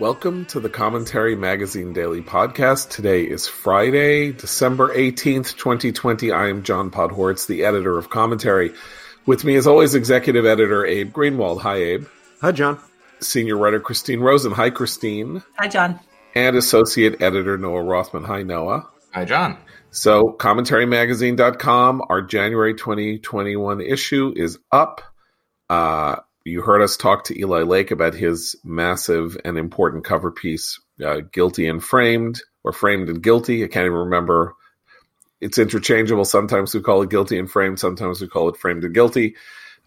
Welcome to the Commentary Magazine Daily Podcast. Today is Friday, December 18th, 2020. I am John Podhoretz, the editor of Commentary. With me, as always, executive editor Abe Greenwald. Hi, Abe. Hi, John. Senior writer Christine Rosen. Hi, Christine. Hi, John. And associate editor Noah Rothman. Hi, Noah. Hi, John. So, commentarymagazine.com, our January 2021 issue is up. You heard us talk to Eli Lake about his massive and important cover piece, Guilty and Framed, or Framed and Guilty. I can't even remember. It's interchangeable. Sometimes we call it Guilty and Framed. Sometimes we call it Framed and Guilty.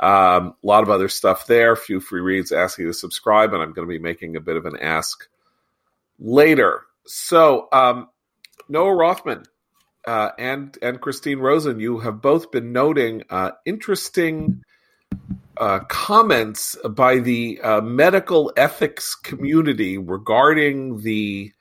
A lot of other stuff there. A few free reads, asking you to subscribe, and I'm going to be making a bit of an ask later. So, Noah Rothman and Christine Rosen, you have both been noting interesting comments by the medical ethics community regarding the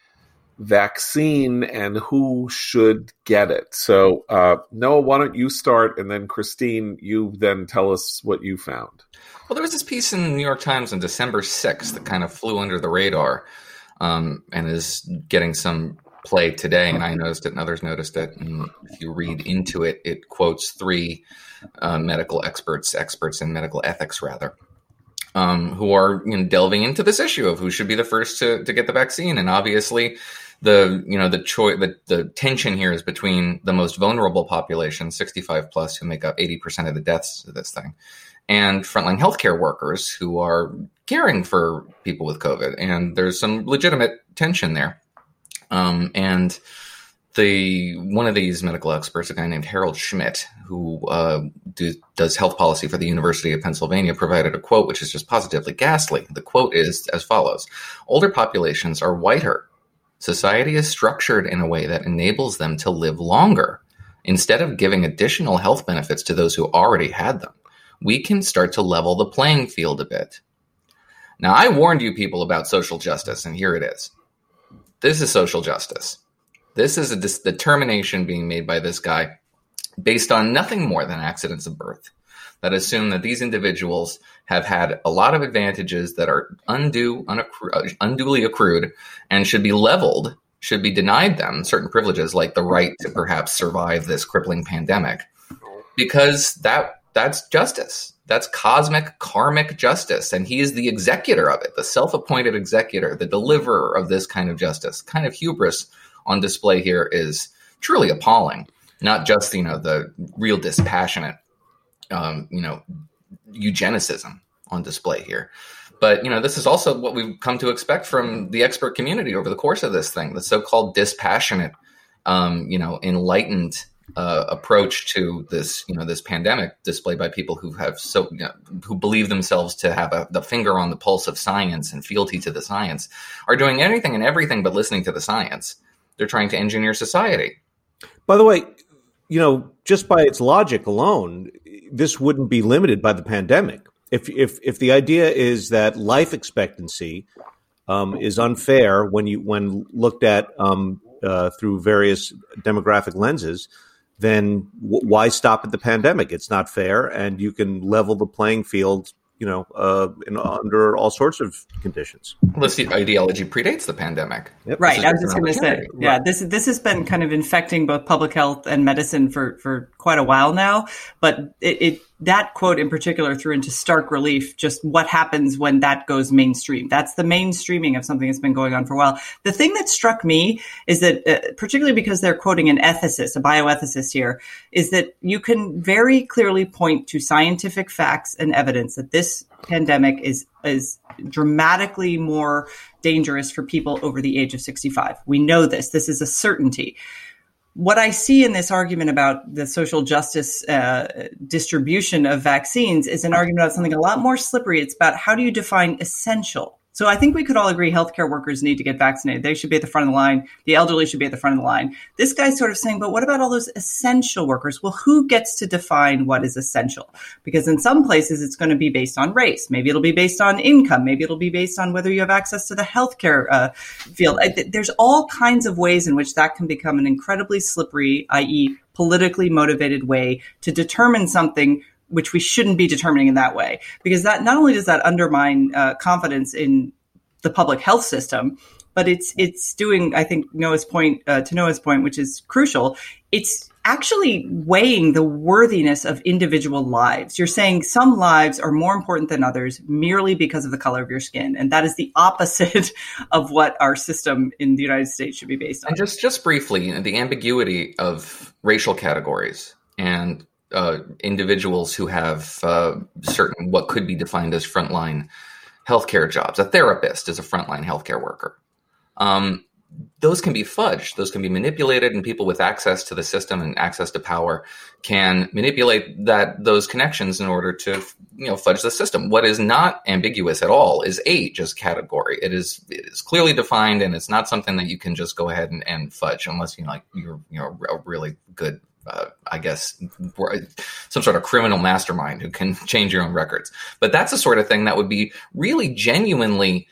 vaccine and who should get it. So, Noah, why don't you start, and then Christine, you then tell us what you found. Well, there was this piece in the New York Times on December 6th that kind of flew under the radar and is getting some play today, and I noticed it and others noticed it. And if you read into it, it quotes three medical experts in medical ethics, rather, who are delving into this issue of who should be the first to get the vaccine. And obviously, the tension here is between the most vulnerable population, 65 plus, who make up 80% of the deaths of this thing, and frontline healthcare workers who are caring for people with COVID. And there's some legitimate tension there. And one of these medical experts, a guy named Harold Schmidt, who does health policy for the University of Pennsylvania, provided a quote which is just positively ghastly. The quote is as follows: "Older populations are whiter. Society is structured in a way that enables them to live longer. Instead of giving additional health benefits to those who already had them, we can start to level the playing field a bit." Now, I warned you people about social justice, and here it is. This is social justice. This is a determination being made by this guy based on nothing more than accidents of birth that assume that these individuals have had a lot of advantages that are unduly accrued and should be leveled, should be denied them certain privileges like the right to perhaps survive this crippling pandemic, because that's justice. That's cosmic, karmic justice, and he is the executor of it, the self-appointed executor, the deliverer of this kind of justice. Kind of hubris on display here is truly appalling. Not just the real dispassionate eugenicism on display here, but this is also what we've come to expect from the expert community over the course of this thing. The so-called dispassionate, enlightened approach to this, this pandemic displayed by people who have who believe themselves to have the finger on the pulse of science and fealty to the science, are doing anything and everything but listening to the science. They're trying to engineer society. By the way, just by its logic alone, this wouldn't be limited by the pandemic. If the idea is that life expectancy is unfair when looked at through various demographic lenses, then why stop at the pandemic? It's not fair, and you can level the playing field, under all sorts of conditions. Unless the ideology predates the pandemic. Yep. Right, I was just going to say, yeah, right. This has been kind of infecting both public health and medicine for quite a while now, but that quote in particular threw into stark relief just what happens when that goes mainstream. That's the mainstreaming of something that's been going on for a while. The thing that struck me is that, particularly because they're quoting an ethicist, a bioethicist here, is that you can very clearly point to scientific facts and evidence that this pandemic is dramatically more dangerous for people over the age of 65. We know this. This is a certainty. What I see in this argument about the social justice distribution of vaccines is an argument about something a lot more slippery. It's about how do you define essential? So I think we could all agree healthcare workers need to get vaccinated. They should be at the front of the line. The elderly should be at the front of the line. This guy's sort of saying, but what about all those essential workers? Well, who gets to define what is essential? Because in some places, it's going to be based on race. Maybe it'll be based on income. Maybe it'll be based on whether you have access to the healthcare field. There's all kinds of ways in which that can become an incredibly slippery, i.e. politically motivated way to determine something which we shouldn't be determining in that way, because that not only does that undermine confidence in the public health system. But it's doing, I think, to Noah's point, which is crucial. It's actually weighing the worthiness of individual lives. You're saying some lives are more important than others merely because of the color of your skin. And that is the opposite of what our system in the United States should be based on. And just briefly, the ambiguity of racial categories and individuals who have certain what could be defined as frontline healthcare jobs. A therapist is a frontline healthcare worker. Those can be fudged. Those can be manipulated, and people with access to the system and access to power can manipulate those connections in order to, fudge the system. What is not ambiguous at all is age as category. It is clearly defined, and it's not something that you can just go ahead and fudge unless you're a really good, some sort of criminal mastermind who can change your own records. But that's the sort of thing that would be really genuinely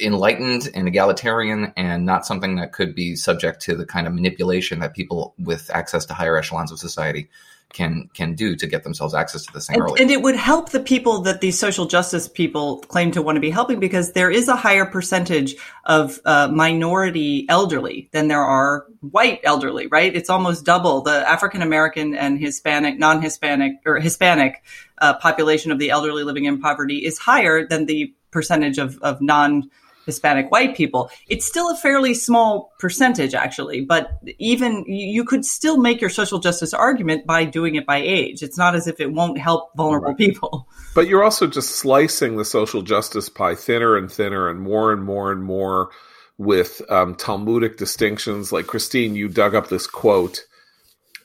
enlightened and egalitarian, and not something that could be subject to the kind of manipulation that people with access to higher echelons of society can do to get themselves access to this thing early. And it would help the people that these social justice people claim to want to be helping, because there is a higher percentage of minority elderly than there are white elderly, right? It's almost double the African-American and Hispanic, non-Hispanic or Hispanic population of the elderly living in poverty is higher than the percentage of non-Hispanic white people. It's still a fairly small percentage, actually, but even you could still make your social justice argument by doing it by age. It's not as if it won't help vulnerable people. But you're also just slicing the social justice pie thinner and thinner and more and more and more with Talmudic distinctions. Like, Christine, you dug up this quote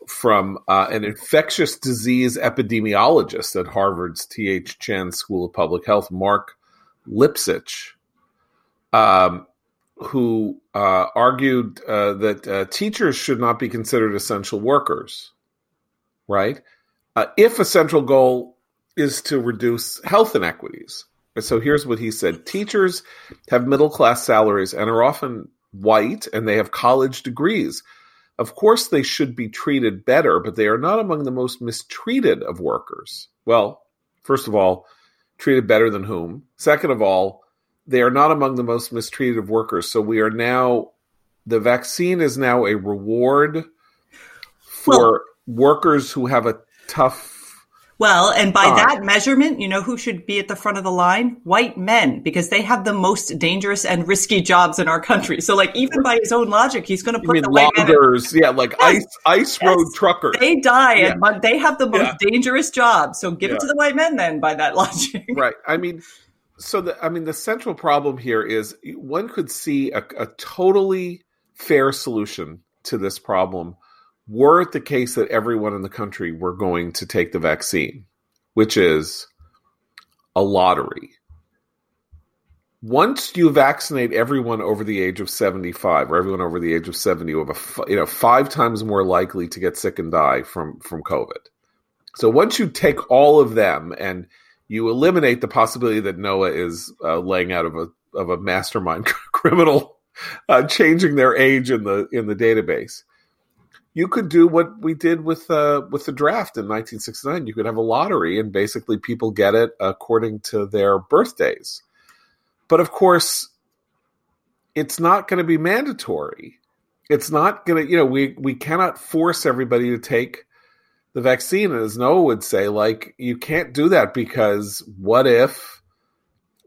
from an infectious disease epidemiologist at Harvard's T.H. Chan School of Public Health, Mark Lipsitch, who argued that teachers should not be considered essential workers, right? If a central goal is to reduce health inequities. So here's what he said. Teachers have middle-class salaries and are often white, and they have college degrees. Of course they should be treated better, but they are not among the most mistreated of workers. Well, first of all, treated better than whom? Second of all, they are not among the most mistreated of workers. So we are now, the vaccine is now a reward for workers who have a tough. Well, and by that measurement, you know who should be at the front of the line? White men, because they have the most dangerous and risky jobs in our country. So, like, even by his own logic, he's going to put the white men. Road truckers. They die, and they have the most dangerous jobs. So, give it to the white men then, by that logic. Right. I mean, the central problem here is one could see a totally fair solution to this problem. Were it the case that everyone in the country were going to take the vaccine, which is a lottery. Once you vaccinate everyone over the age of 75 or everyone over the age of 70, you have five times more likely to get sick and die from COVID. So once you take all of them and you eliminate the possibility that Noah is laying out of a mastermind criminal changing their age in the database. You could do what we did with the draft in 1969. You could have a lottery, and basically people get it according to their birthdays. But of course, it's not going to be mandatory. It's not going to, we cannot force everybody to take the vaccine. And as Noah would say, like, you can't do that, because what if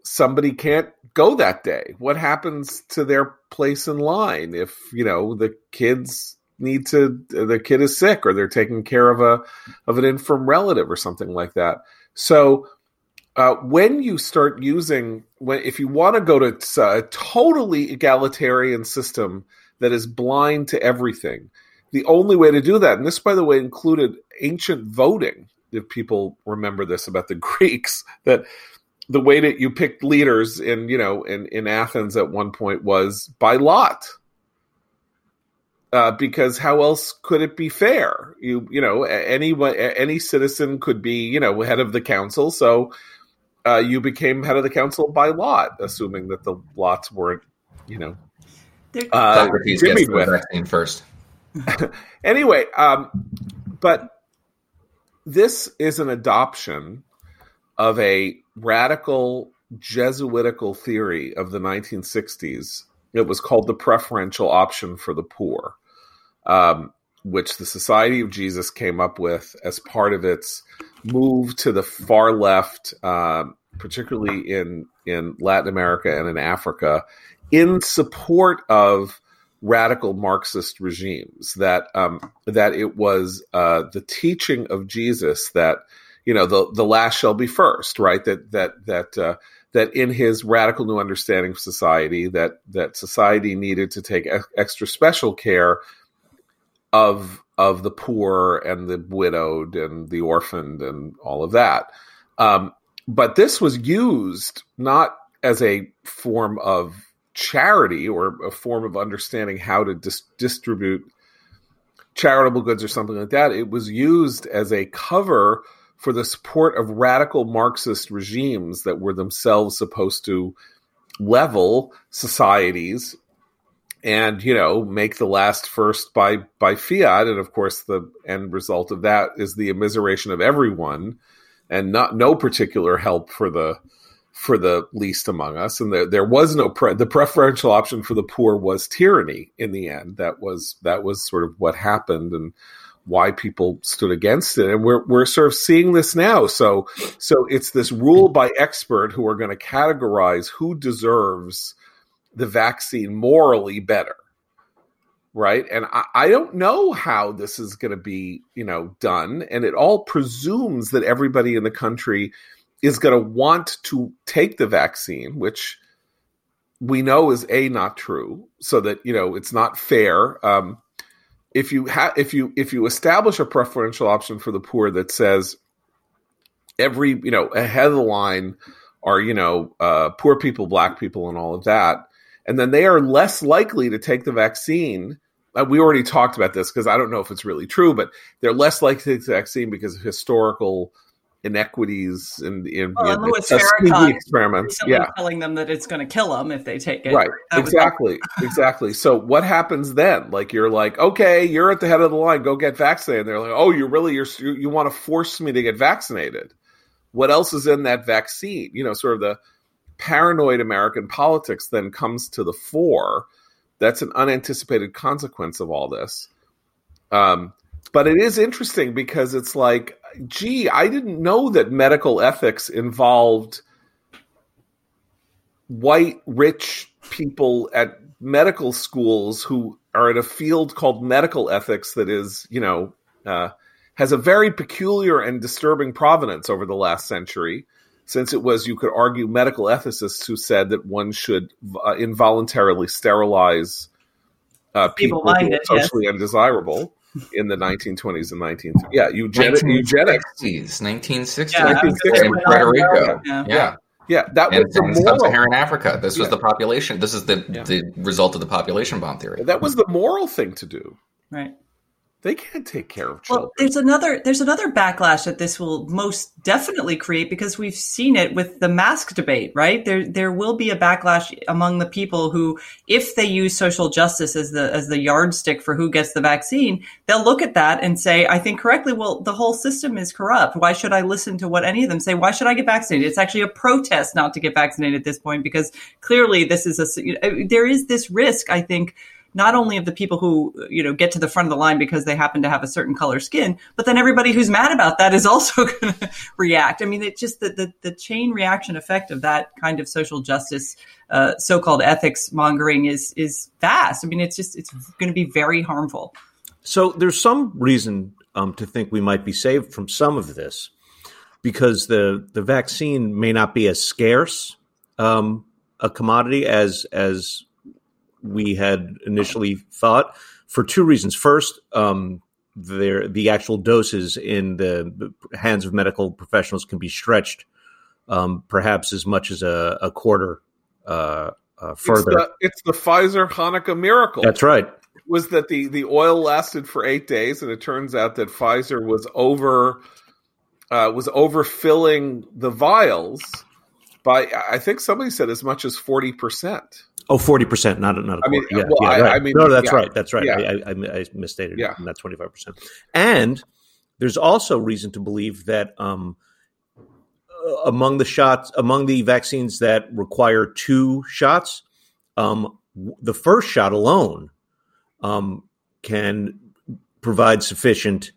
somebody can't go that day? What happens to their place in line if, the kids the kid is sick, or they're taking care of an infirm relative or something like that. So when you start using, if you want to go to a totally egalitarian system that is blind to everything, the only way to do that, and this, by the way, included ancient voting, if people remember this about the Greeks, that the way that you picked leaders in Athens at one point was by lot. Because how else could it be fair? Any citizen could be, head of the council. So you became head of the council by lot, assuming that the lots weren't, Socrates gets the vaccine first. Anyway, but this is an adoption of a radical Jesuitical theory of the 1960s. It was called the preferential option for the poor, which the Society of Jesus came up with as part of its move to the far left, particularly in Latin America and in Africa, in support of radical Marxist regimes. That it was the teaching of Jesus that, you know, the last shall be first, right? That in his radical new understanding of society, that society needed to take extra special care of the poor and the widowed and the orphaned and all of that. But this was used not as a form of charity or a form of understanding how to distribute charitable goods or something like that. It was used as a cover for the support of radical Marxist regimes that were themselves supposed to level societies and, you know, make the last first by fiat. And of course, the end result of that is the immiseration of everyone and no particular help for the least among us. And there was no the preferential option for the poor was tyranny in the end. That was sort of what happened and why people stood against it. And we're sort of seeing this now. So it's this rule by expert who are going to categorize who deserves the vaccine morally better, right? And I don't know how this is going to be, you know, done. And it all presumes that everybody in the country is going to want to take the vaccine, which we know is not true, so that, you know, it's not fair. If you establish a preferential option for the poor that says every, you know, ahead of the line are, you know, poor people, black people, and all of that, and then they are less likely to take the vaccine. We already talked about this because I don't know if it's really true, but they're less likely to take the vaccine because of historical inequities in the experiments. Yeah, telling them that it's going to kill them if they take it. Right, exactly. So what happens then? Like, you're like, okay, you're at the head of the line, go get vaccinated. And they're like, oh, you want to force me to get vaccinated? What else is in that vaccine? You know, sort of the paranoid American politics then comes to the fore. That's an unanticipated consequence of all this. But it is interesting because it's like, gee, I didn't know that medical ethics involved white, rich people at medical schools who are in a field called medical ethics that is, you know, has a very peculiar and disturbing provenance over the last century, since it was, you could argue, medical ethicists who said that one should involuntarily sterilize people who are socially undesirable. In the 1920s and 1930s. Yeah, eugenics. 1960s. Yeah, in Puerto Rico. Yeah. That was in sub-Saharan Africa. This was the population. This is the result of the population bomb theory. That was the moral thing to do. Right. They can't take care of children. Well, there's another backlash that this will most definitely create, because we've seen it with the mask debate, right? There will be a backlash among the people who, if they use social justice as the yardstick for who gets the vaccine, they'll look at that and say, I think correctly, well, the whole system is corrupt. Why should I listen to what any of them say? Why should I get vaccinated? It's actually a protest not to get vaccinated at this point, because clearly there is this risk, I think, not only of the people who, you know, get to the front of the line because they happen to have a certain color skin, but then everybody who's mad about that is also going to react. I mean, it's just the chain reaction effect of that kind of social justice, so-called ethics mongering is vast. I mean, it's going to be very harmful. So there's some reason to think we might be saved from some of this, because the vaccine may not be as scarce a commodity as we had initially thought, for two reasons. First, the actual doses in the hands of medical professionals can be stretched perhaps as much as a quarter further. It's the Pfizer Hanukkah miracle. That's right. It was that the oil lasted for 8 days, and it turns out that Pfizer was overfilling the vials by, I think somebody said, as much as 40%. Oh, 40%, not a quarter. I mean, yeah, well, yeah, right. I mean, no, that's right. That's right. Yeah. I misstated it. Not 25%. And there's also reason to believe that among the shots, among the vaccines that require two shots, the first shot alone can provide sufficient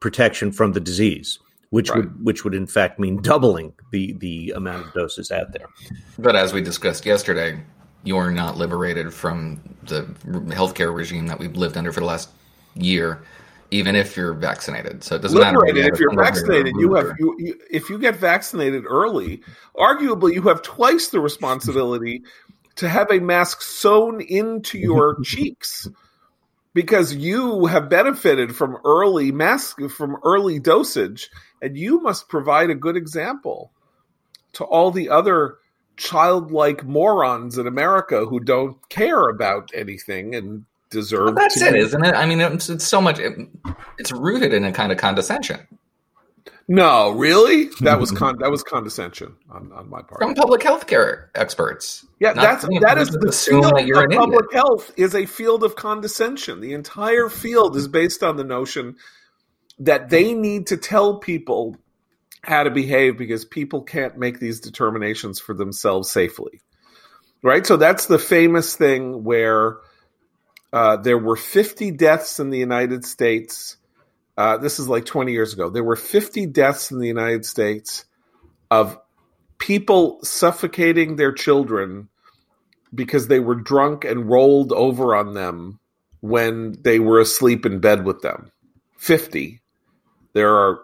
protection from the disease, which right. which would in fact mean doubling the amount of doses out there. But as we discussed yesterday, you're not liberated from the healthcare regime that we've lived under for the last year, even if you're vaccinated. So it doesn't matter. If you're vaccinated, you if you get vaccinated early, arguably you have twice the responsibility to have a mask sewn into your cheeks, because you have benefited from early mask, from early dosage, and you must provide a good example to all the other childlike morons in America who don't care about anything and deserve. Well, that's it, isn't it? I mean, it's so much. It's rooted in a kind of condescension. No, really? That was condescension on my part. From public health care experts. Yeah, that is the field of public health is a field of condescension. The entire field is based on the notion that they need to tell people how to behave because people can't make these determinations for themselves safely. Right? So that's the famous thing where there were 50 deaths in the United States. This is like 20 years ago. There were 50 deaths in the United States of people suffocating their children because they were drunk and rolled over on them when they were asleep in bed with them. 50. There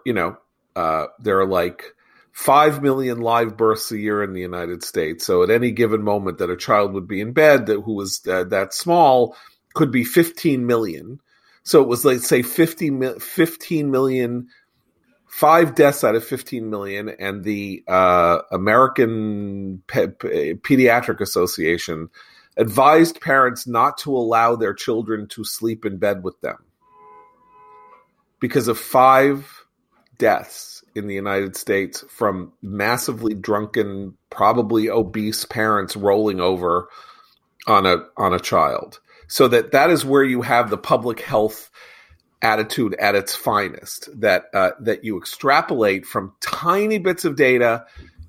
are like 5 million live births a year in the United States. So at any given moment that a child would be in bed that who was that small could be 15 million. So it was, let's say, 15 million, 5 deaths out of 15 million, and the American Pediatric Association advised parents not to allow their children to sleep in bed with them because of 5 deaths in the United States from massively drunken, probably obese parents rolling over on a child. So that is where you have the public health attitude at its finest, that you extrapolate from tiny bits of data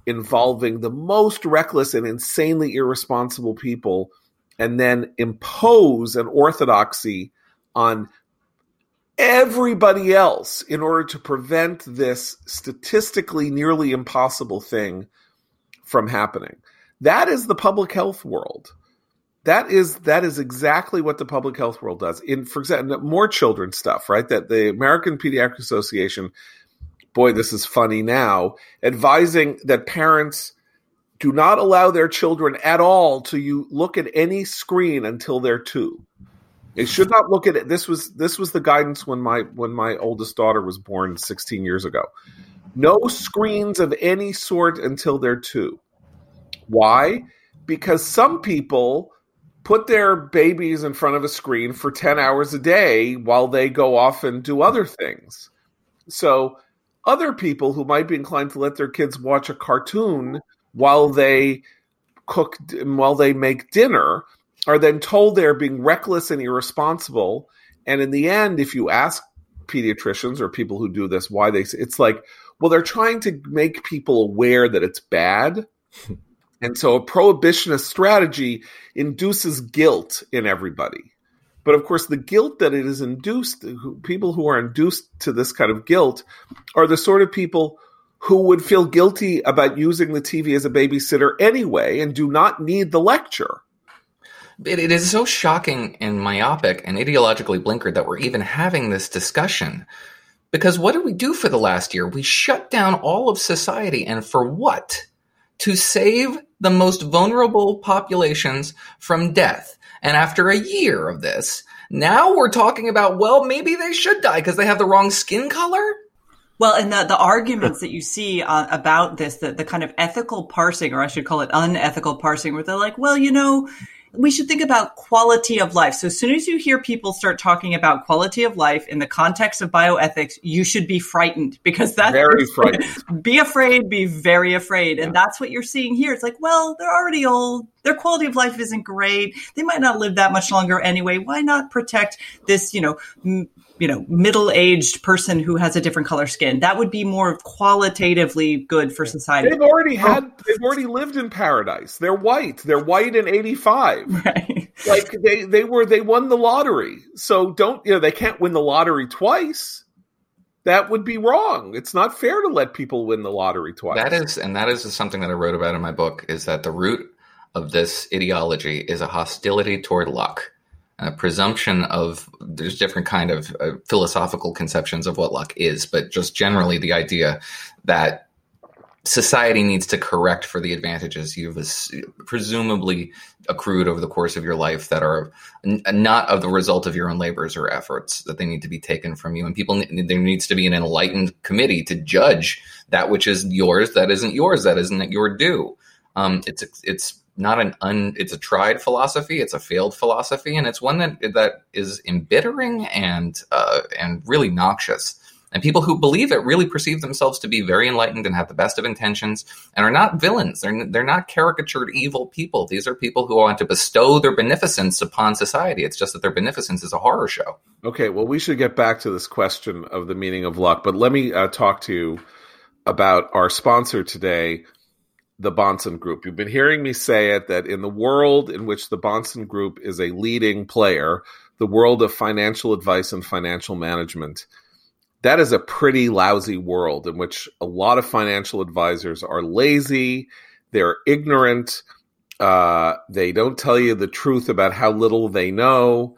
involving the most reckless and insanely irresponsible people, and then impose an orthodoxy on everybody else in order to prevent this statistically nearly impossible thing from happening. That is the public health world. That is exactly what the public health world does. In, for example, more children stuff, right? That the American Pediatric Association, boy, this is funny now, advising that parents do not allow their children at all to look at any screen until they're 2. They should not look at it. This was the guidance when my oldest daughter was born 16 years ago. No screens of any sort until they're 2. Why? Because some people put their babies in front of a screen for 10 hours a day while they go off and do other things. So other people who might be inclined to let their kids watch a cartoon while they cook, while they make dinner, are then told they're being reckless and irresponsible. And in the end, if you ask pediatricians or people who do this, why it's like, well, they're trying to make people aware that it's bad. And so a prohibitionist strategy induces guilt in everybody. But of course, the guilt that it is induced, people who are induced to this kind of guilt are the sort of people who would feel guilty about using the TV as a babysitter anyway and do not need the lecture. It is so shocking and myopic and ideologically blinkered that we're even having this discussion. Because what did we do for the last year? We shut down all of society. And for what? To save the most vulnerable populations from death. And after a year of this, now we're talking about, well, maybe they should die because they have the wrong skin color? Well, and the arguments that you see about this, the kind of ethical parsing, or I should call it unethical parsing, where they're like, well, you know, we should think about quality of life. So as soon as you hear people start talking about quality of life in the context of bioethics, you should be frightened, because that's very frightened. Be afraid, be very afraid. And that's what you're seeing here. It's like, well, they're already old. Their quality of life isn't great. They might not live that much longer anyway. Why not protect this, you know, middle-aged person who has a different color skin. That would be more qualitatively good for society. They've already lived in paradise. They're white in 85. Right. Like they won the lottery. So they can't win the lottery twice. That would be wrong. It's not fair to let people win the lottery twice. That is something that I wrote about in my book, is that the root of this ideology is a hostility toward luck. A presumption of there's different kind of philosophical conceptions of what luck is, but just generally the idea that society needs to correct for the advantages you've presumably accrued over the course of your life that are not of the result of your own labors or efforts, that they need to be taken from you. And there needs to be an enlightened committee to judge that which is yours, that isn't yours, that isn't your due. It's a tried philosophy. It's a failed philosophy, and it's one that is embittering and really noxious. And people who believe it really perceive themselves to be very enlightened and have the best of intentions, and are not villains. They're not caricatured evil people. These are people who want to bestow their beneficence upon society. It's just that their beneficence is a horror show. Okay, well, we should get back to this question of the meaning of luck, but let me talk to you about our sponsor today, the Bonson Group. You've been hearing me say it, that in the world in which the Bonson Group is a leading player, the world of financial advice and financial management, that is a pretty lousy world in which a lot of financial advisors are lazy, they're ignorant, they don't tell you the truth about how little they know.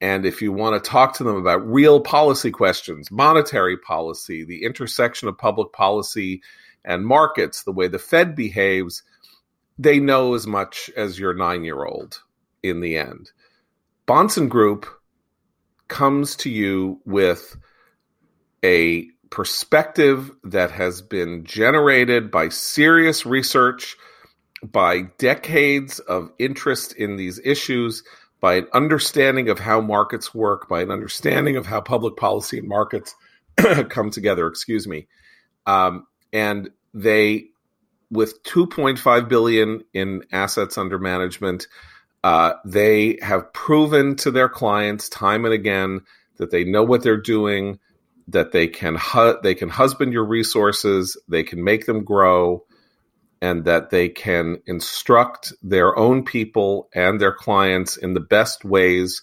And if you want to talk to them about real policy questions, monetary policy, the intersection of public policy and markets, the way the Fed behaves, they know as much as your 9-year-old in the end. Bonson Group comes to you with a perspective that has been generated by serious research, by decades of interest in these issues, by an understanding of how markets work, by an understanding of how public policy and markets come together, and they, with $2.5 billion in assets under management, they have proven to their clients time and again that they know what they're doing, that they can husband your resources, they can make them grow, and that they can instruct their own people and their clients in the best ways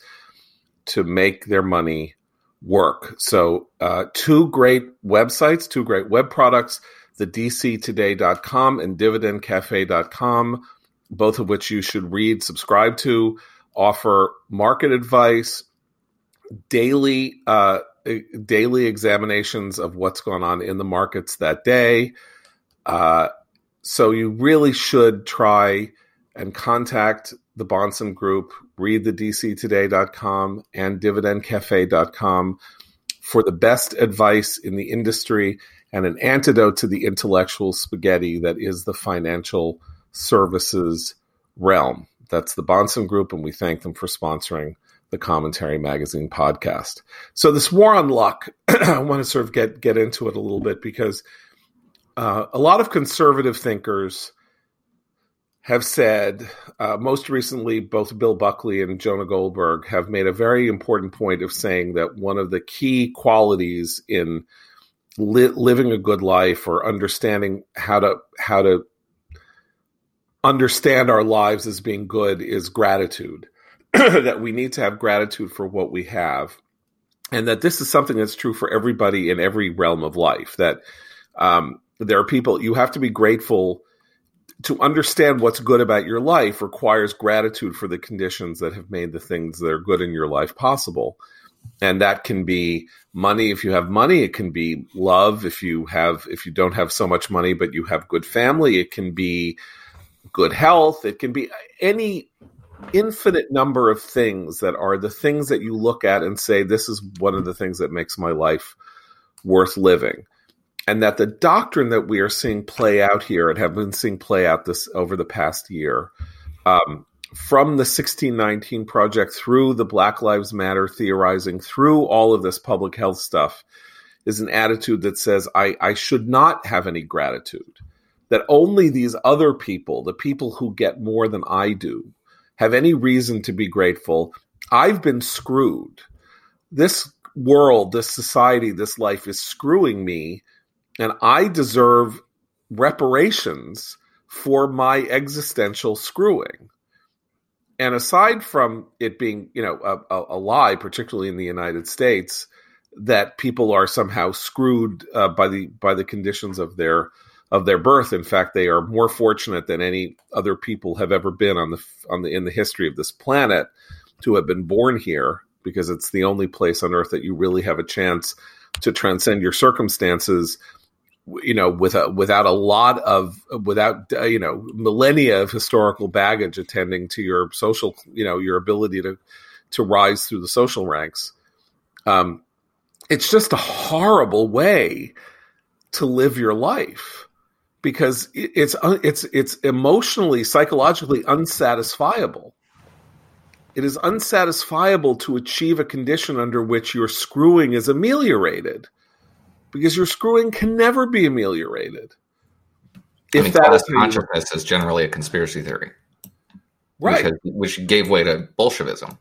to make their money work. So two great websites, two great web products, the DCToday.com and dividendcafe.com, both of which you should read, subscribe to, offer market advice, daily examinations of what's going on in the markets that day. So you really should try and contact the Bonson Group, read the DCToday.com and dividendcafe.com for the best advice in the industry and an antidote to the intellectual spaghetti that is the financial services realm. That's the Bonson Group, and we thank them for sponsoring the Commentary Magazine podcast. So this war on luck, I want to sort of get into it a little bit, because a lot of conservative thinkers have said, most recently, both Bill Buckley and Jonah Goldberg have made a very important point of saying that one of the key qualities in living a good life, or understanding how to understand our lives as being good, is gratitude, that we need to have gratitude for what we have. And that this is something that's true for everybody in every realm of life, that there are people, you have to be grateful. To understand what's good about your life requires gratitude for the conditions that have made the things that are good in your life possible. And that can be money if you have money. It can be love if you don't have so much money, but you have good family. It can be good health. It can be any infinite number of things that are the things that you look at and say, this is one of the things that makes my life worth living. And that the doctrine that we are seeing play out here, and have been seeing play out this over the past year, from the 1619 Project through the Black Lives Matter theorizing, through all of this public health stuff, is an attitude that says, I should not have any gratitude. That only these other people, the people who get more than I do, have any reason to be grateful. I've been screwed. This world, this society, this life is screwing me, and I deserve reparations for my existential screwing. And aside from it being, you know, a lie, particularly in the United States, that people are somehow screwed by the conditions of their birth. In fact, they are more fortunate than any other people have ever been in the history of this planet to have been born here, because it's the only place on Earth that you really have a chance to transcend your circumstances, you know, without millennia of historical baggage attending to your social, you know, your ability to rise through the social ranks. It's just a horrible way to live your life, because it's emotionally, psychologically unsatisfiable. It is unsatisfiable to achieve a condition under which your screwing is ameliorated, because your screwing can never be ameliorated. If that consciousness is generally a conspiracy theory, right? Which gave way to Bolshevism.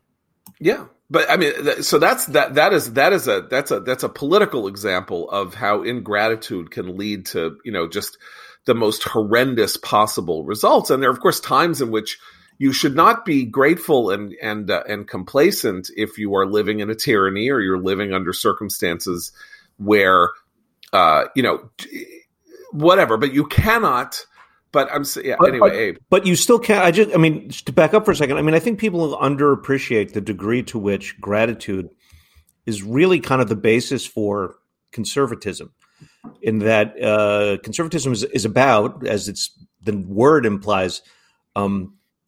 Yeah. But I mean, so that's a political example of how ingratitude can lead to, you know, just the most horrendous possible results. And there are, of course, times in which you should not be grateful and complacent if you are living in a tyranny or you're living under circumstances where, you know, whatever. But you cannot. But I'm anyway, Abe. But you still can't. To back up for a second. I mean, I think people underappreciate the degree to which gratitude is really kind of the basis for conservatism. In that conservatism is about, as the word implies,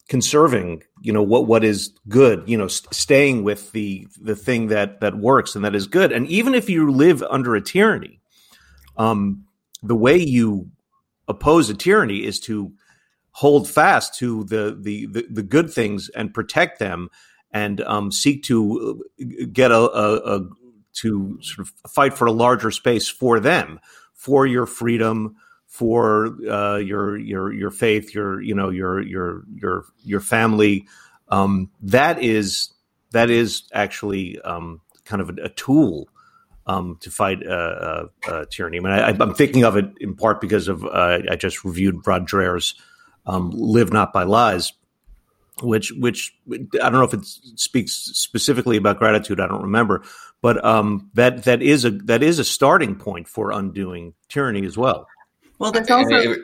conserving. You know, what is good. You know, staying with the thing that works and that is good. And even if you live under a tyranny, the way you oppose a tyranny is to hold fast to the good things and protect them, and seek to get a to sort of fight for a larger space for them, for your freedom, for your faith, your family. That is actually kind of a tool to fight tyranny. I mean, I'm thinking of it in part because of I just reviewed Rod Dreher's "Live Not by Lies," which I don't know if it speaks specifically about gratitude. I don't remember, but that is a starting point for undoing tyranny as well. Well, that's also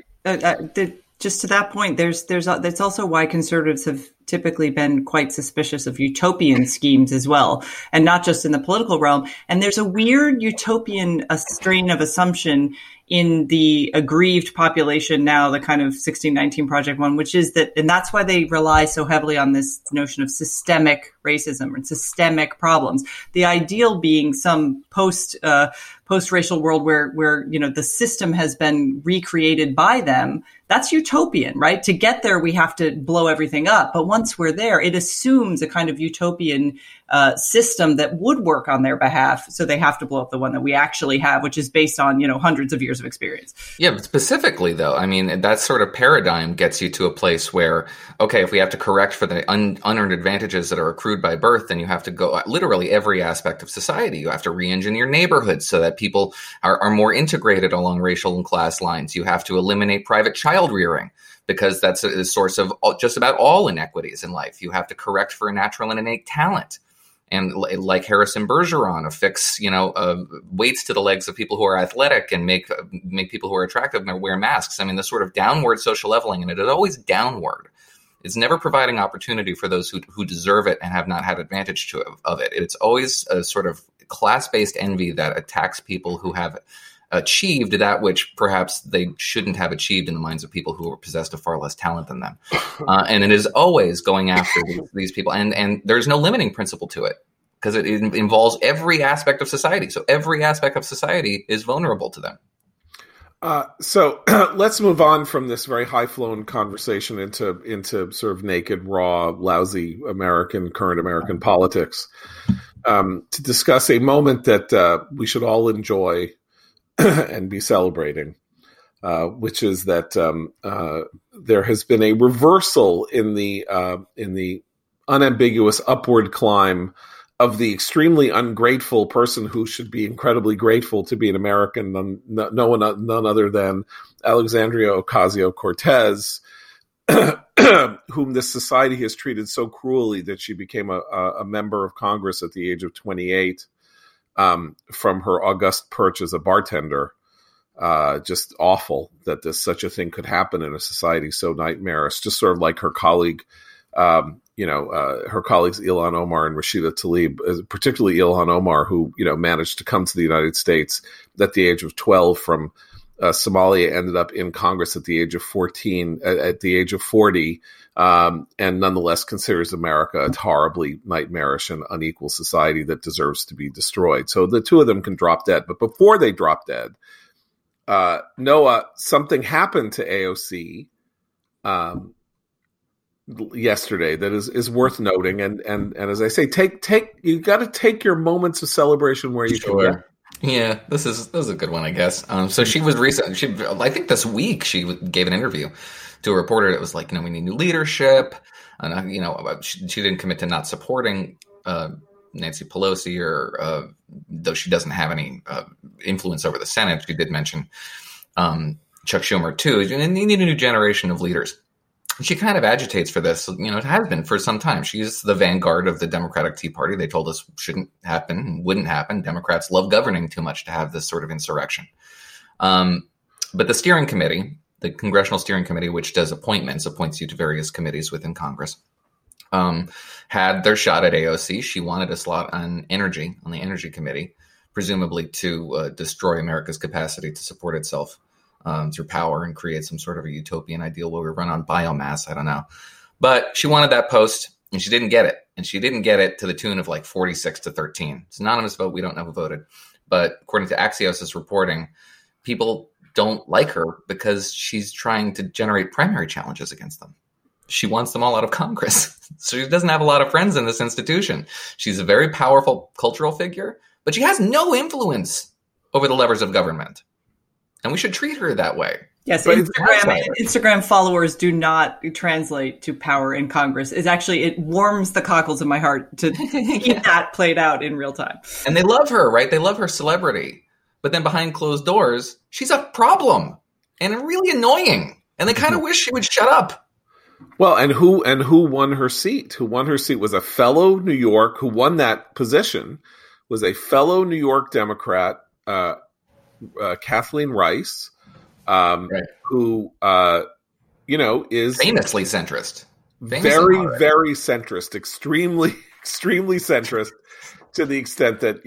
just to that point. There's that's also why conservatives have typically been quite suspicious of utopian schemes as well, and not just in the political realm. And there's a weird utopian strain of assumption in the aggrieved population now, the kind of 1619 Project one, which is that, and that's why they rely so heavily on this notion of systemic racism and systemic problems. The ideal being some post-racial world where, you know, the system has been recreated by them. That's utopian, right? To get there, we have to blow everything up. But once we're there, it assumes a kind of utopian system that would work on their behalf. So they have to blow up the one that we actually have, which is based on, you know, hundreds of years of experience. Yeah, but specifically, though, I mean, that sort of paradigm gets you to a place where, okay, if we have to correct for the unearned advantages that are accrued by birth, then you have to go literally every aspect of society. You have to re-engineer neighborhoods so that people are more integrated along racial and class lines. You have to eliminate private child rearing, because that's a source of just about all inequities in life. You have to correct for a natural and innate talent. And like Harrison Bergeron, affix, you know, weights to the legs of people who are athletic and make people who are attractive wear masks. I mean, this sort of downward social leveling, and it is always downward. It's never providing opportunity for those who deserve it and have not had advantage of it. It's always a sort of class-based envy that attacks people who have achieved that which perhaps they shouldn't have achieved in the minds of people who are possessed of far less talent than them. And it is always going after these people. And there's no limiting principle to it, because it involves every aspect of society. So every aspect of society is vulnerable to them. So let's move on from this very high-flown conversation into sort of naked, raw, lousy current American politics, to discuss a moment that we should all enjoy and be celebrating, which is that there has been a reversal in the unambiguous upward climb of the extremely ungrateful person who should be incredibly grateful to be an American, none other than Alexandria Ocasio-Cortez, whom this society has treated so cruelly that she became a member of Congress at the age of 28 from her august perch as a bartender. Just awful that such a thing could happen in a society so nightmarish, just sort of like her colleague, her colleagues Ilhan Omar and Rashida Tlaib, particularly Ilhan Omar, who, managed to come to the United States at the age of 12 from Somalia, ended up in Congress at the age of 14, at the age of 40, and nonetheless considers America a horribly nightmarish and unequal society that deserves to be destroyed. So the two of them can drop dead. But before they drop dead, Noah, something happened to AOC yesterday that is worth noting, and as I say, take you got to take your moments of celebration where you can. Yeah, this is a good one, I guess. So she was recent. I think this week she gave an interview to a reporter that was like, we need new leadership, and she didn't commit to not supporting Nancy Pelosi, or though she doesn't have any influence over the Senate, she did mention Chuck Schumer too. And they need a new generation of leaders. She kind of agitates for this, it has been for some time. She's the vanguard of the Democratic Tea Party. They told us shouldn't happen, wouldn't happen. Democrats love governing too much to have this sort of insurrection. But the steering committee, the Congressional Steering Committee, which does appointments, appoints you to various committees within Congress, had their shot at AOC. She wanted a slot on energy, on the Energy Committee, presumably to destroy America's capacity to support itself through power and create some sort of a utopian ideal where we run on biomass. I don't know. But she wanted that post, and she didn't get it. And she didn't get it to the tune of like 46-13. It's an anonymous vote. We don't know who voted. But according to Axios' reporting, people don't like her because she's trying to generate primary challenges against them. She wants them all out of Congress. So she doesn't have a lot of friends in this institution. She's a very powerful cultural figure, but she has no influence over the levers of government. And we should treat her that way. Yes, Instagram followers do not translate to power in Congress. It warms the cockles of my heart to see that played out in real time. And they love her, right? They love her celebrity. But then behind closed doors, she's a problem and really annoying. And they kind of wish she would shut up. Well, and who won her seat? Who won her seat was a fellow New York, who won that position was a fellow New York Democrat, Kathleen Rice, right, who, is famously centrist, very, very centrist, extremely, extremely centrist, to the extent that,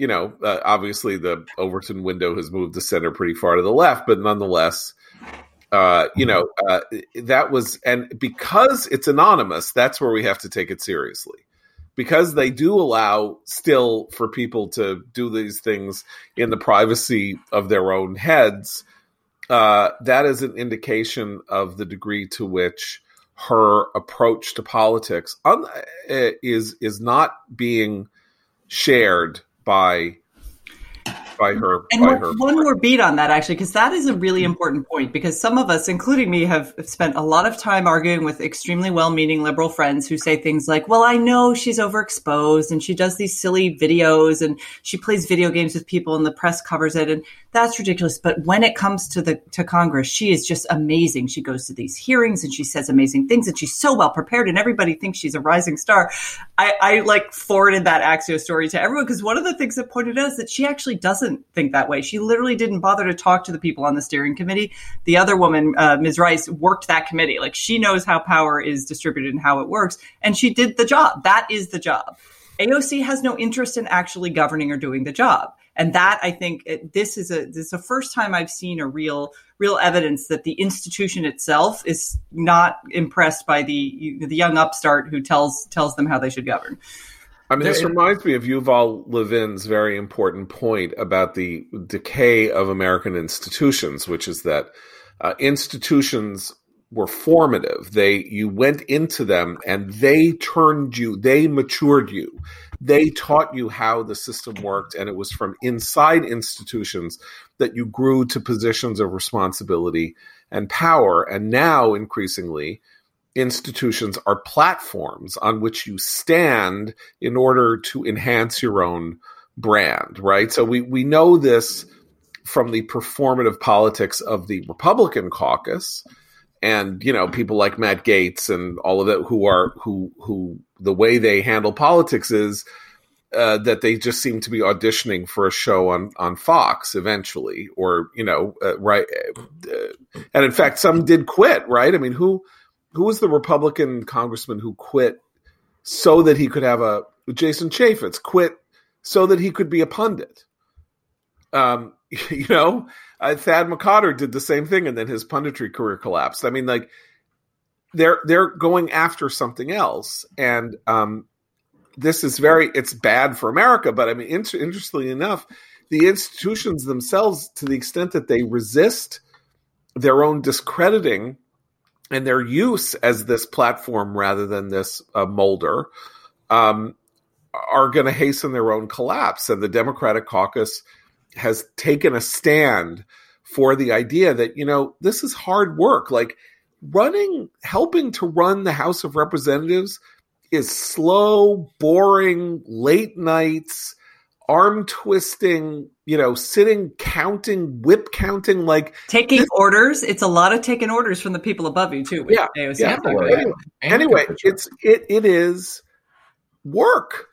obviously the Overton window has moved the center pretty far to the left, but nonetheless, that was, and because it's anonymous, that's where we have to take it seriously. Because they do allow still for people to do these things in the privacy of their own heads, that is an indication of the degree to which her approach to politics is not being shared by her. And one more beat on that, actually, because that is a really important point, because some of us, including me, have spent a lot of time arguing with extremely well-meaning liberal friends who say things like, well, I know she's overexposed and she does these silly videos and she plays video games with people and the press covers it. And that's ridiculous. But when it comes to Congress, she is just amazing. She goes to these hearings and she says amazing things and she's so well prepared and everybody thinks she's a rising star. I forwarded that Axios story to everyone because one of the things that pointed out is that she actually doesn't think that way. She literally didn't bother to talk to the people on the steering committee. The other woman, Ms. Rice, worked that committee. She knows how power is distributed and how it works. And she did the job. That is the job. AOC has no interest in actually governing or doing the job. And that, I think, this is the first time I've seen a real evidence that the institution itself is not impressed by the young upstart who tells them how they should govern. This reminds me of Yuval Levin's very important point about the decay of American institutions, which is that institutions were formative. You went into them and they turned you, they matured you. They taught you how the system worked, and it was from inside institutions that you grew to positions of responsibility and power. And now, increasingly, institutions are platforms on which you stand in order to enhance your own brand, right? So we know this from the performative politics of the Republican caucus, and you know, people like Matt Gaetz and all of that, who the way they handle politics is that they just seem to be auditioning for a show on Fox eventually, or you know, right? And in fact, some did quit, right? I mean, who was the Republican congressman who quit so that he could have a Jason Chaffetz quit so that he could be a pundit? You know, Thad McCotter did the same thing, and then his punditry career collapsed. I mean, like they're going after something else, and this is it's bad for America. But I mean, interestingly enough, the institutions themselves, to the extent that they resist their own discrediting and their use as this platform rather than this molder, are going to hasten their own collapse. And the Democratic caucus has taken a stand for the idea that, you know, this is hard work. Like helping to run the House of Representatives is slow, boring, late nights, arm twisting, you know, sitting, counting, whip counting, like taking orders. It's a lot of taking orders from the people above you too. Yeah. Anyway, it is work.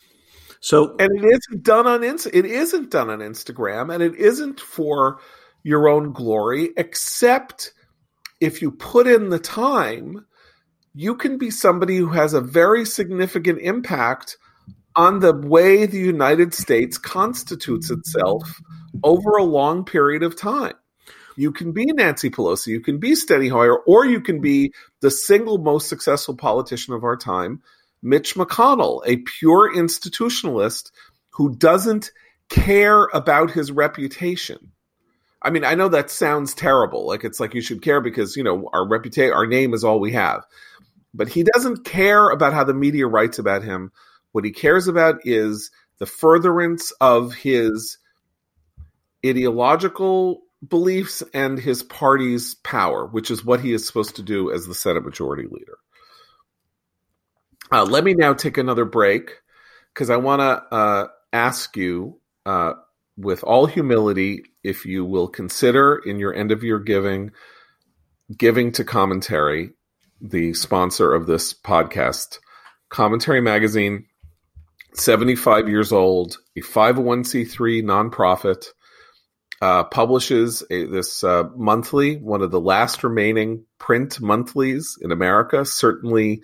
So, and it isn't done on Instagram, and it isn't for your own glory, except if you put in the time, you can be somebody who has a very significant impact on the way the United States constitutes itself over a long period of time. You can be Nancy Pelosi, you can be Steny Hoyer, or you can be the single most successful politician of our time, Mitch McConnell, a pure institutionalist who doesn't care about his reputation. I mean, I know that sounds terrible. Like, it's like you should care because, you know, our reputation, our name is all we have. But he doesn't care about how the media writes about him. What he cares about is the furtherance of his ideological beliefs and his party's power, which is what he is supposed to do as the Senate Majority Leader. Let me now take another break, because I want to ask you, with all humility, if you will consider in your end of year giving to Commentary, the sponsor of this podcast. Commentary Magazine, 75 years old, a 501c3 nonprofit, publishes this monthly, one of the last remaining print monthlies in America, certainly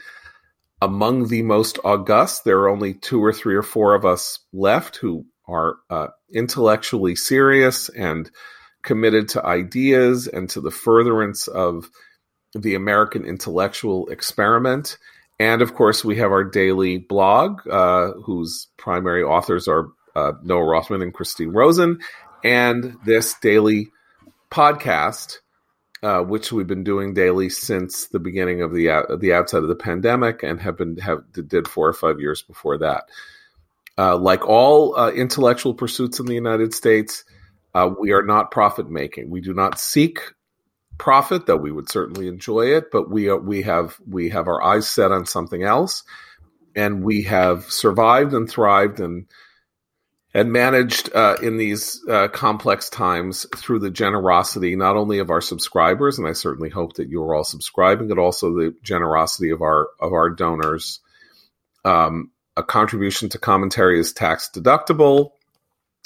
among the most august. There are only two or three or four of us left who are intellectually serious and committed to ideas and to the furtherance of the American intellectual experiment. And of course, we have our daily blog, whose primary authors are Noah Rothman and Christine Rosen, and this daily podcast, which we've been doing daily since the beginning of the outset of the pandemic, and did 4 or 5 years before that. Like all intellectual pursuits in the United States, we are not profit making. We do not seek profit, though we would certainly enjoy it. But we have our eyes set on something else, and we have survived and thrived and managed in these complex times through the generosity not only of our subscribers, and I certainly hope that you are all subscribing, but also the generosity of our donors. A contribution to Commentary is tax deductible.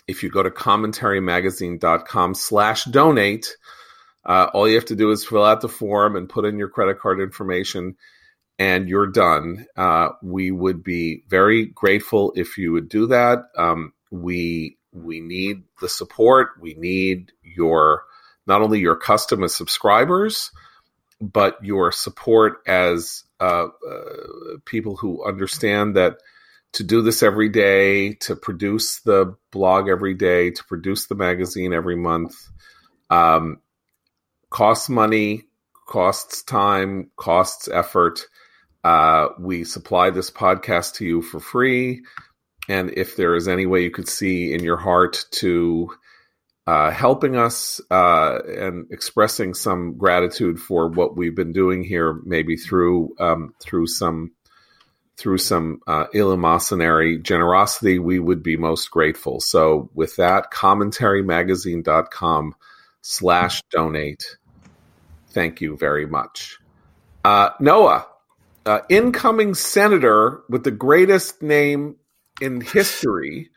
If you go to commentarymagazine.com/donate, all you have to do is fill out the form and put in your credit card information, and you're done. We would be very grateful if you would do that. We need the support. We need not only your custom as subscribers, but your support as people who understand that to do this every day, to produce the blog every day, to produce the magazine every month, costs money, costs time, costs effort. We supply this podcast to you for free. And if there is any way you could see in your heart to helping us and expressing some gratitude for what we've been doing here, maybe through some eleemosynary generosity, we would be most grateful. So with that, commentarymagazine.com/donate. Thank you very much. Noah, incoming senator with the greatest name in history,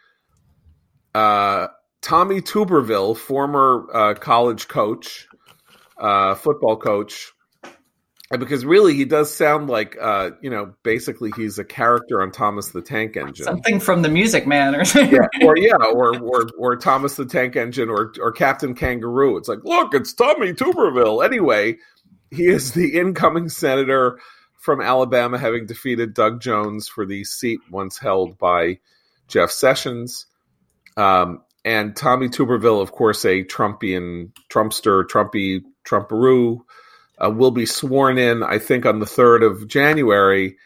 Tommy Tuberville, former college coach, football coach. Because really, he does sound like, basically he's a character on Thomas the Tank Engine. Something from The Music Man or something. Or Thomas the Tank Engine or Captain Kangaroo. It's like, look, it's Tommy Tuberville. Anyway, he is the incoming senator from Alabama, having defeated Doug Jones for the seat once held by Jeff Sessions. And Tommy Tuberville, of course, a Trumparoo, will be sworn in, I think, on the 3rd of January,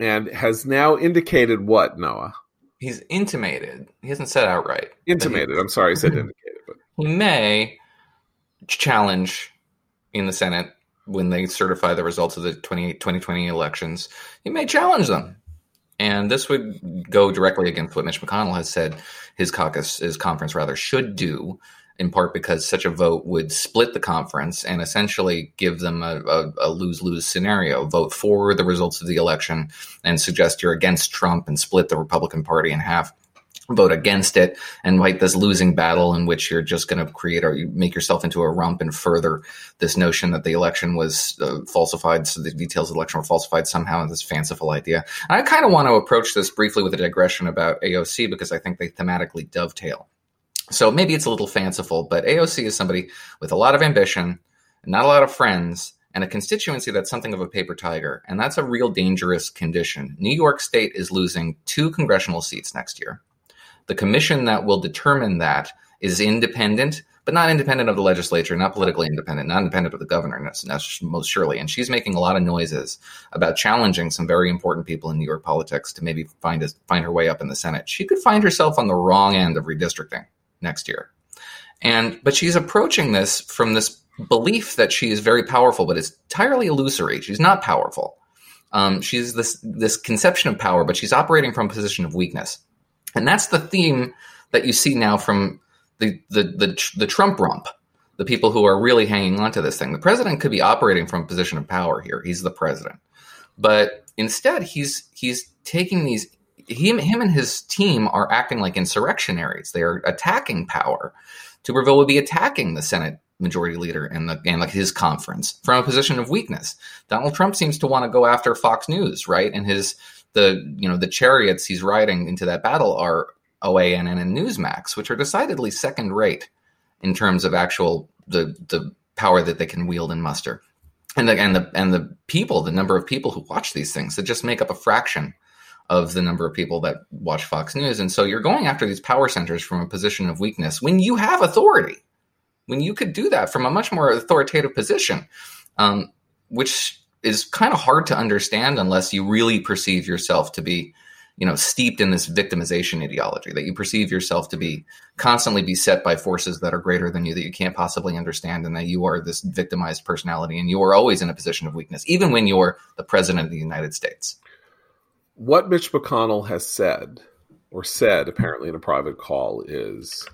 and has now indicated what, Noah? He's intimated. He hasn't said outright. Intimated. I'm sorry, I said indicated. But he may challenge in the Senate when they certify the results of the 2020 elections. He may challenge them. And this would go directly against what Mitch McConnell has said his caucus, his conference rather, should do, in part because such a vote would split the conference and essentially give them a lose-lose scenario. Vote for the results of the election and suggest you're against Trump and split the Republican Party in half. Vote against it and fight this losing battle in which you're just going to create or make yourself into a rump and further this notion that the election was falsified. So the details of the election were falsified somehow in this fanciful idea. And I kind of want to approach this briefly with a digression about AOC because I think they thematically dovetail. So maybe it's a little fanciful, but AOC is somebody with a lot of ambition, not a lot of friends, and a constituency that's something of a paper tiger. And that's a real dangerous condition. New York State is losing 2 congressional seats next year. The commission that will determine that is independent, but not independent of the legislature, not politically independent, not independent of the governor, most surely. And she's making a lot of noises about challenging some very important people in New York politics to maybe find her way up in the Senate. She could find herself on the wrong end of redistricting next year. But she's approaching this from this belief that she is very powerful, but it's entirely illusory. She's not powerful. She's this conception of power, but she's operating from a position of weakness. And that's the theme that you see now from the Trump rump, the people who are really hanging on to this thing. The president could be operating from a position of power here. He's the president. But instead, he's taking these – him and his team are acting like insurrectionaries. They are attacking power. Tuberville would be attacking the Senate majority leader and like his conference from a position of weakness. Donald Trump seems to want to go after Fox News, right, and his – The chariots he's riding into that battle are OANN and Newsmax, which are decidedly second rate in terms of actual the power that they can wield and muster, and the people, the number of people who watch these things that just make up a fraction of the number of people that watch Fox News. And so you're going after these power centers from a position of weakness when you have authority, when you could do that from a much more authoritative position, which is kind of hard to understand unless you really perceive yourself to be, steeped in this victimization ideology, that you perceive yourself to be constantly beset by forces that are greater than you, that you can't possibly understand, and that you are this victimized personality, and you are always in a position of weakness, even when you're the president of the United States. What Mitch McConnell has said, or said apparently in a private call, is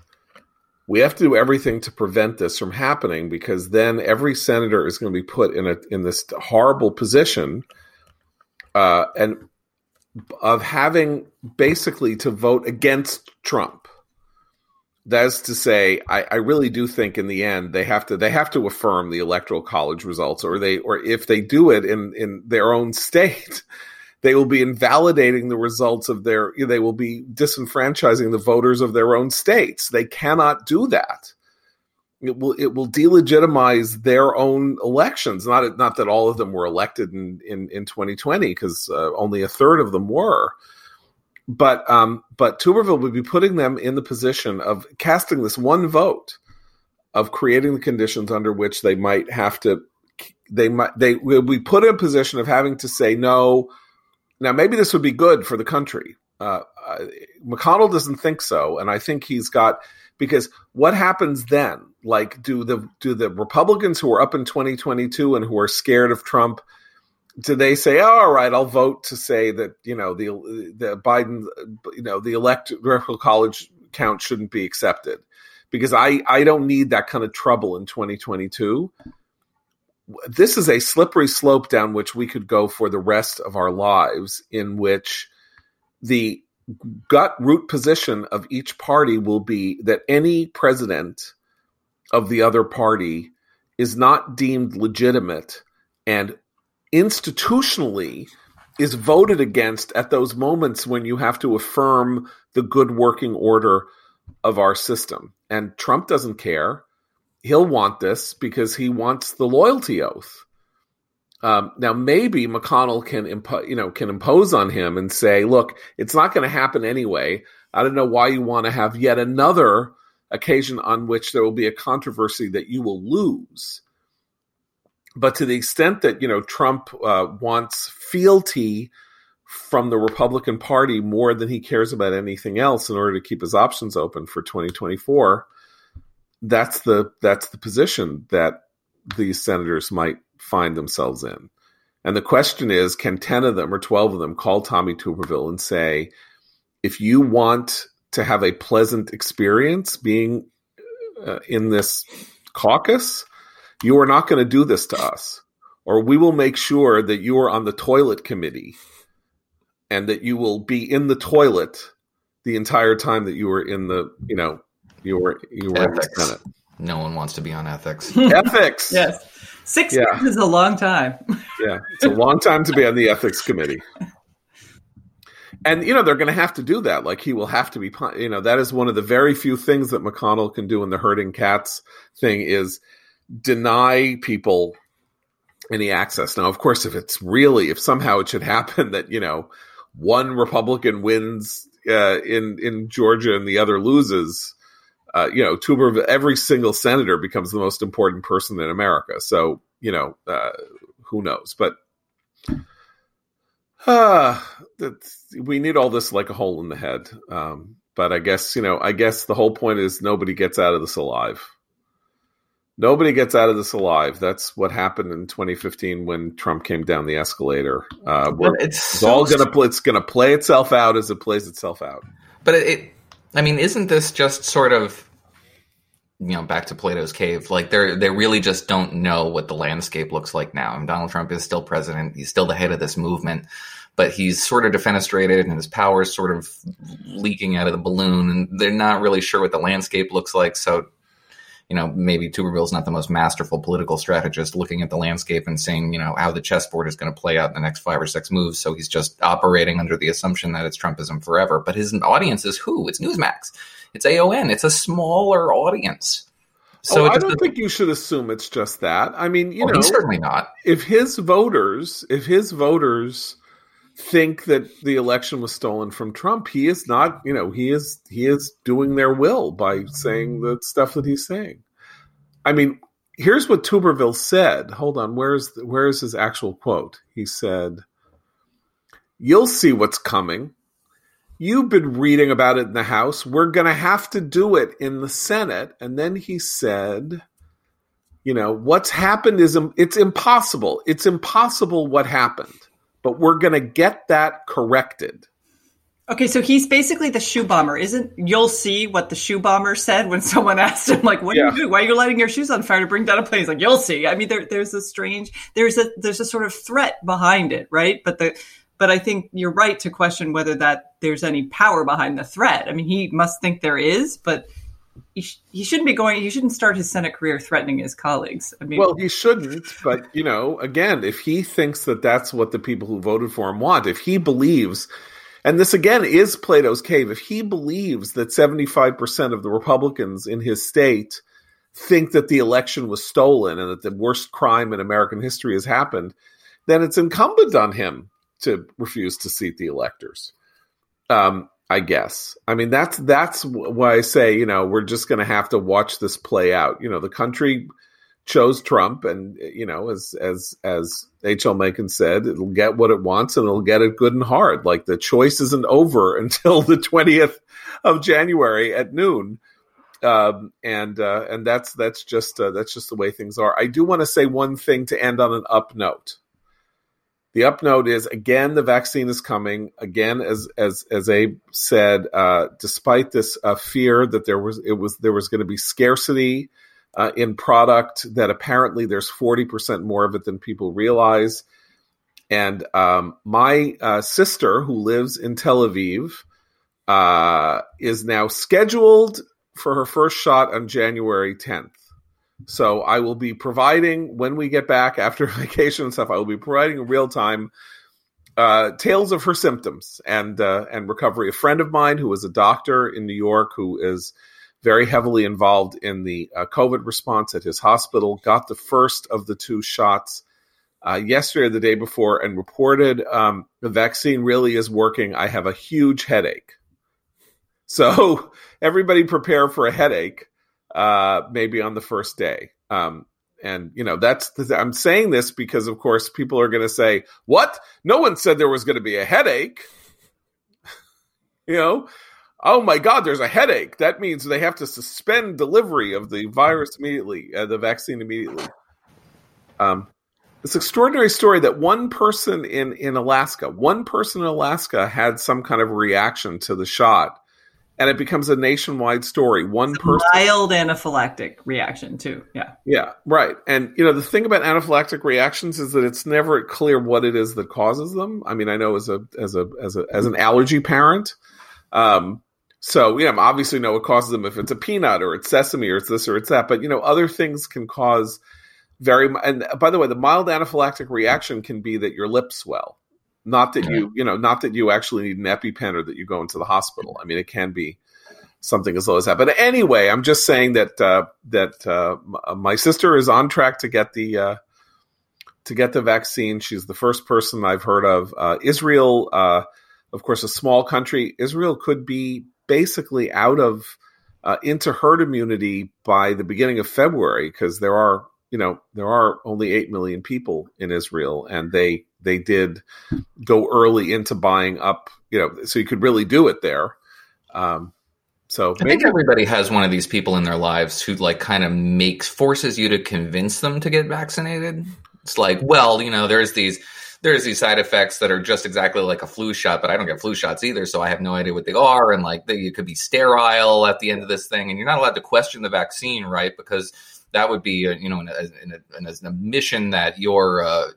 we have to do everything to prevent this from happening, because then every senator is going to be put in this horrible position and of having basically to vote against Trump. That is to say, I really do think in the end they have to affirm the Electoral College results, or if they do it in their own state, they will be invalidating the results of they will be disenfranchising the voters of their own states. They cannot do that. It will delegitimize their own elections. Not that all of them were elected in 2020, because only a third of them were. But Tuberville would be putting them in the position of casting this one vote, of creating the conditions under which they might have to. They will be put in a position of having to say no. Now, maybe this would be good for the country. McConnell doesn't think so, and I think he's got Because what happens then? Like, do the Republicans who are up in 2022 and who are scared of Trump, do they say, oh, all right, I'll vote to say that, you know, the Biden, you know, the electoral college count shouldn't be accepted because I don't need that kind of trouble in 2022. This is a slippery slope down which we could go for the rest of our lives, in which the gut root position of each party will be that any president of the other party is not deemed legitimate and institutionally is voted against at those moments when you have to affirm the good working order of our system. And Trump doesn't care. He'll want this because he wants the loyalty oath. Now, maybe McConnell can impose on him and say, look, it's not going to happen anyway. I don't know why you want to have yet another occasion on which there will be a controversy that you will lose. But to the extent that, you know, Trump wants fealty from the Republican Party more than he cares about anything else in order to keep his options open for 2024, that's the position that these senators might find themselves in. And the question is, can 10 of them or 12 of them call Tommy Tuberville and say, if you want to have a pleasant experience being in this caucus, you are not going to do this to us, or we will make sure that you are on the toilet committee and that you will be in the toilet the entire time that you were in the, you know, you were in the Senate. No one wants to be on ethics. Ethics. Yes. 6 years is a long time. Yeah. It's a long time to be on the ethics committee. And, you know, they're going to have to do that. Like, he will have to be, you know, that is one of the very few things that McConnell can do in the herding cats thing, is deny people any access. Now, of course, if somehow it should happen that, you know, one Republican wins in Georgia and the other loses, you know, every single senator becomes the most important person in America. So, you know, who knows? But we need all this like a hole in the head. But I guess the whole point is nobody gets out of this alive. Nobody gets out of this alive. That's what happened in 2015 when Trump came down the escalator. It's going to play itself out as it plays itself out. But isn't this just sort of, you know, back to Plato's cave? Like, they really just don't know what the landscape looks like now. And Donald Trump is still president. He's still the head of this movement, but he's sort of defenestrated and his power is sort of leaking out of the balloon. And they're not really sure what the landscape looks like. So, you know, maybe Tuberville's not the most masterful political strategist looking at the landscape and seeing, you know, how the chessboard is going to play out in the next 5 or 6 moves. So he's just operating under the assumption that it's Trumpism forever. But his audience is who? It's Newsmax. It's AON. It's a smaller audience. So I don't think you should assume it's just that. I mean, you know, certainly not. If his voters think that the election was stolen from Trump, he is not, you know, he is doing their will by saying the stuff that he's saying. I mean, here's what Tuberville said. Hold on, where's his actual quote? He said, "You'll see what's coming. You've been reading about it in the House. We're going to have to do it in the Senate." And then he said, you know, what's happened is it's impossible. It's impossible what happened. But we're going to get that corrected. Okay, so he's basically the shoe bomber. Isn't you'll see what the shoe bomber said when someone asked him, like, what do you do? Why are you lighting your shoes on fire to bring down a plane? He's like, you'll see. I mean, there's a sort of threat behind it, right? But I think you're right to question whether that there's any power behind the threat. I mean, he must think there is, but he shouldn't start his Senate career threatening his colleagues. I mean, well, he shouldn't. But, you know, again, if he thinks that that's what the people who voted for him want, if he believes, and this again is Plato's cave, if he believes that 75% of the Republicans in his state think that the election was stolen and that the worst crime in American history has happened, then it's incumbent on him to refuse to seat the electors. I guess. I mean, that's why I say, you know, we're just going to have to watch this play out. You know, the country chose Trump, and, you know, as H.L. Mencken said, it'll get what it wants, and it'll get it good and hard. Like, the choice isn't over until the 20th of January at noon. And that's just the way things are. I do want to say one thing to end on an up note. The up note is, again, the vaccine is coming. Again, as Abe said, despite this fear that there was going to be scarcity in product, that apparently there's 40% more of it than people realize. And my sister, who lives in Tel Aviv, is now scheduled for her first shot on January 10th. So I will be providing, when we get back after vacation and stuff, I will be providing in real time tales of her symptoms and recovery. A friend of mine who is a doctor in New York, who is very heavily involved in the COVID response at his hospital, got the first of the two shots yesterday or the day before, and reported the vaccine really is working. I have a huge headache. So everybody prepare for a headache, maybe on the first day. And, you know, I'm saying this because, of course, people are going to say, what? No one said there was going to be a headache. You know, oh, my God, there's a headache. That means they have to suspend delivery of the virus immediately, the vaccine immediately. This extraordinary story that one person in Alaska had some kind of reaction to the shot, and it becomes a nationwide story. Mild anaphylactic reaction too. Yeah. Yeah. Right. And you know, the thing about anaphylactic reactions is that it's never clear what it is that causes them. I mean, I know as an allergy parent, so yeah, obviously know what causes them if it's a peanut or it's sesame or it's this or it's that, but you know, other things can cause and by the way, the mild anaphylactic reaction can be that your lips swell, not that you actually need an EpiPen or that you go into the hospital. I mean, it can be something as low as that. But anyway, I'm just saying that my sister is on track to get the vaccine. She's the first person I've heard of. Israel, of course, a small country. Israel could be basically out of into herd immunity by the beginning of February, because there are only 8 million people in Israel, and they did go early into buying up, you know, so you could really do it there. I think everybody has one of these people in their lives who like kind of forces you to convince them to get vaccinated. It's like, well, you know, there's these side effects that are just exactly like a flu shot, but I don't get flu shots either, so I have no idea what they are. And like, you could be sterile at the end of this thing, and you're not allowed to question the vaccine, right? Because that would be, you know, an admission that your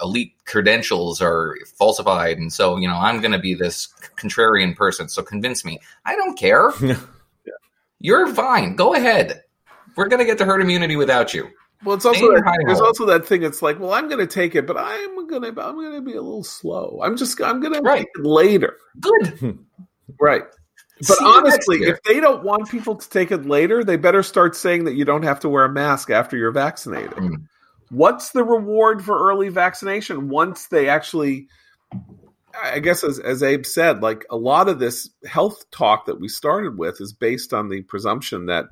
elite credentials are falsified, and so, you know, I'm going to be this contrarian person. So convince me. I don't care. Yeah. You're fine. Go ahead. We're going to get to herd immunity without you. Well, it's also that thing. It's like, well, I'm going to take it, but I'm going to be a little slow. I'm going to take it later. Good. Right. But honestly, if they don't want people to take it later, they better start saying that you don't have to wear a mask after you're vaccinated. Mm. What's the reward for early vaccination once they actually, I guess, as Abe said, like a lot of this health talk that we started with is based on the presumption that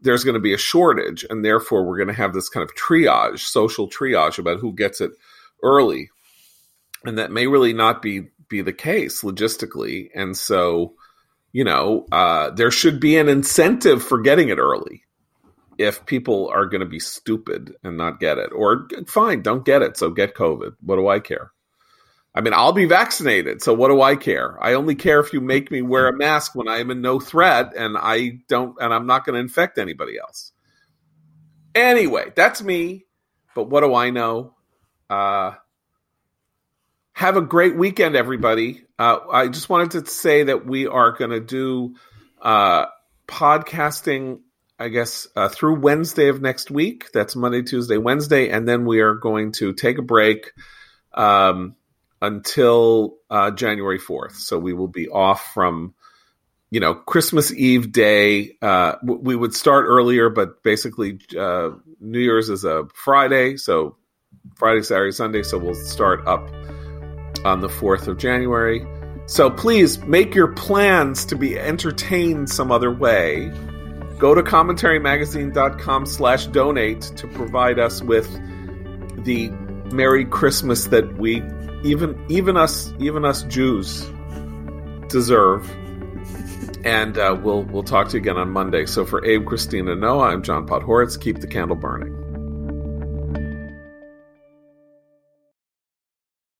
there's going to be a shortage, and therefore we're going to have this kind of triage, social triage about who gets it early. And that may really not be the case logistically. And so, you know, there should be an incentive for getting it early if people are going to be stupid and not get it. Or fine, don't get it, so get COVID. What do I care? I mean, I'll be vaccinated, so what do I care? I only care if you make me wear a mask when I am in no threat and I'm not going to infect anybody else. Anyway, that's me, but what do I know? Have a great weekend, everybody. I just wanted to say that we are going to do podcasting, I guess, through Wednesday of next week. That's Monday, Tuesday, Wednesday. And then we are going to take a break until January 4th. So we will be off from, you know, Christmas Eve day. We would start earlier, but basically New Year's is a Friday. So Friday, Saturday, Sunday. So we'll start up on the 4th of January. So please make your plans to be entertained some other way. Go to commentarymagazine.com/donate to provide us with the Merry Christmas that we, even us Jews, deserve. And we'll talk to you again on Monday. So for Abe, Christine, and Noah, I'm John Podhoretz. Keep the candle burning.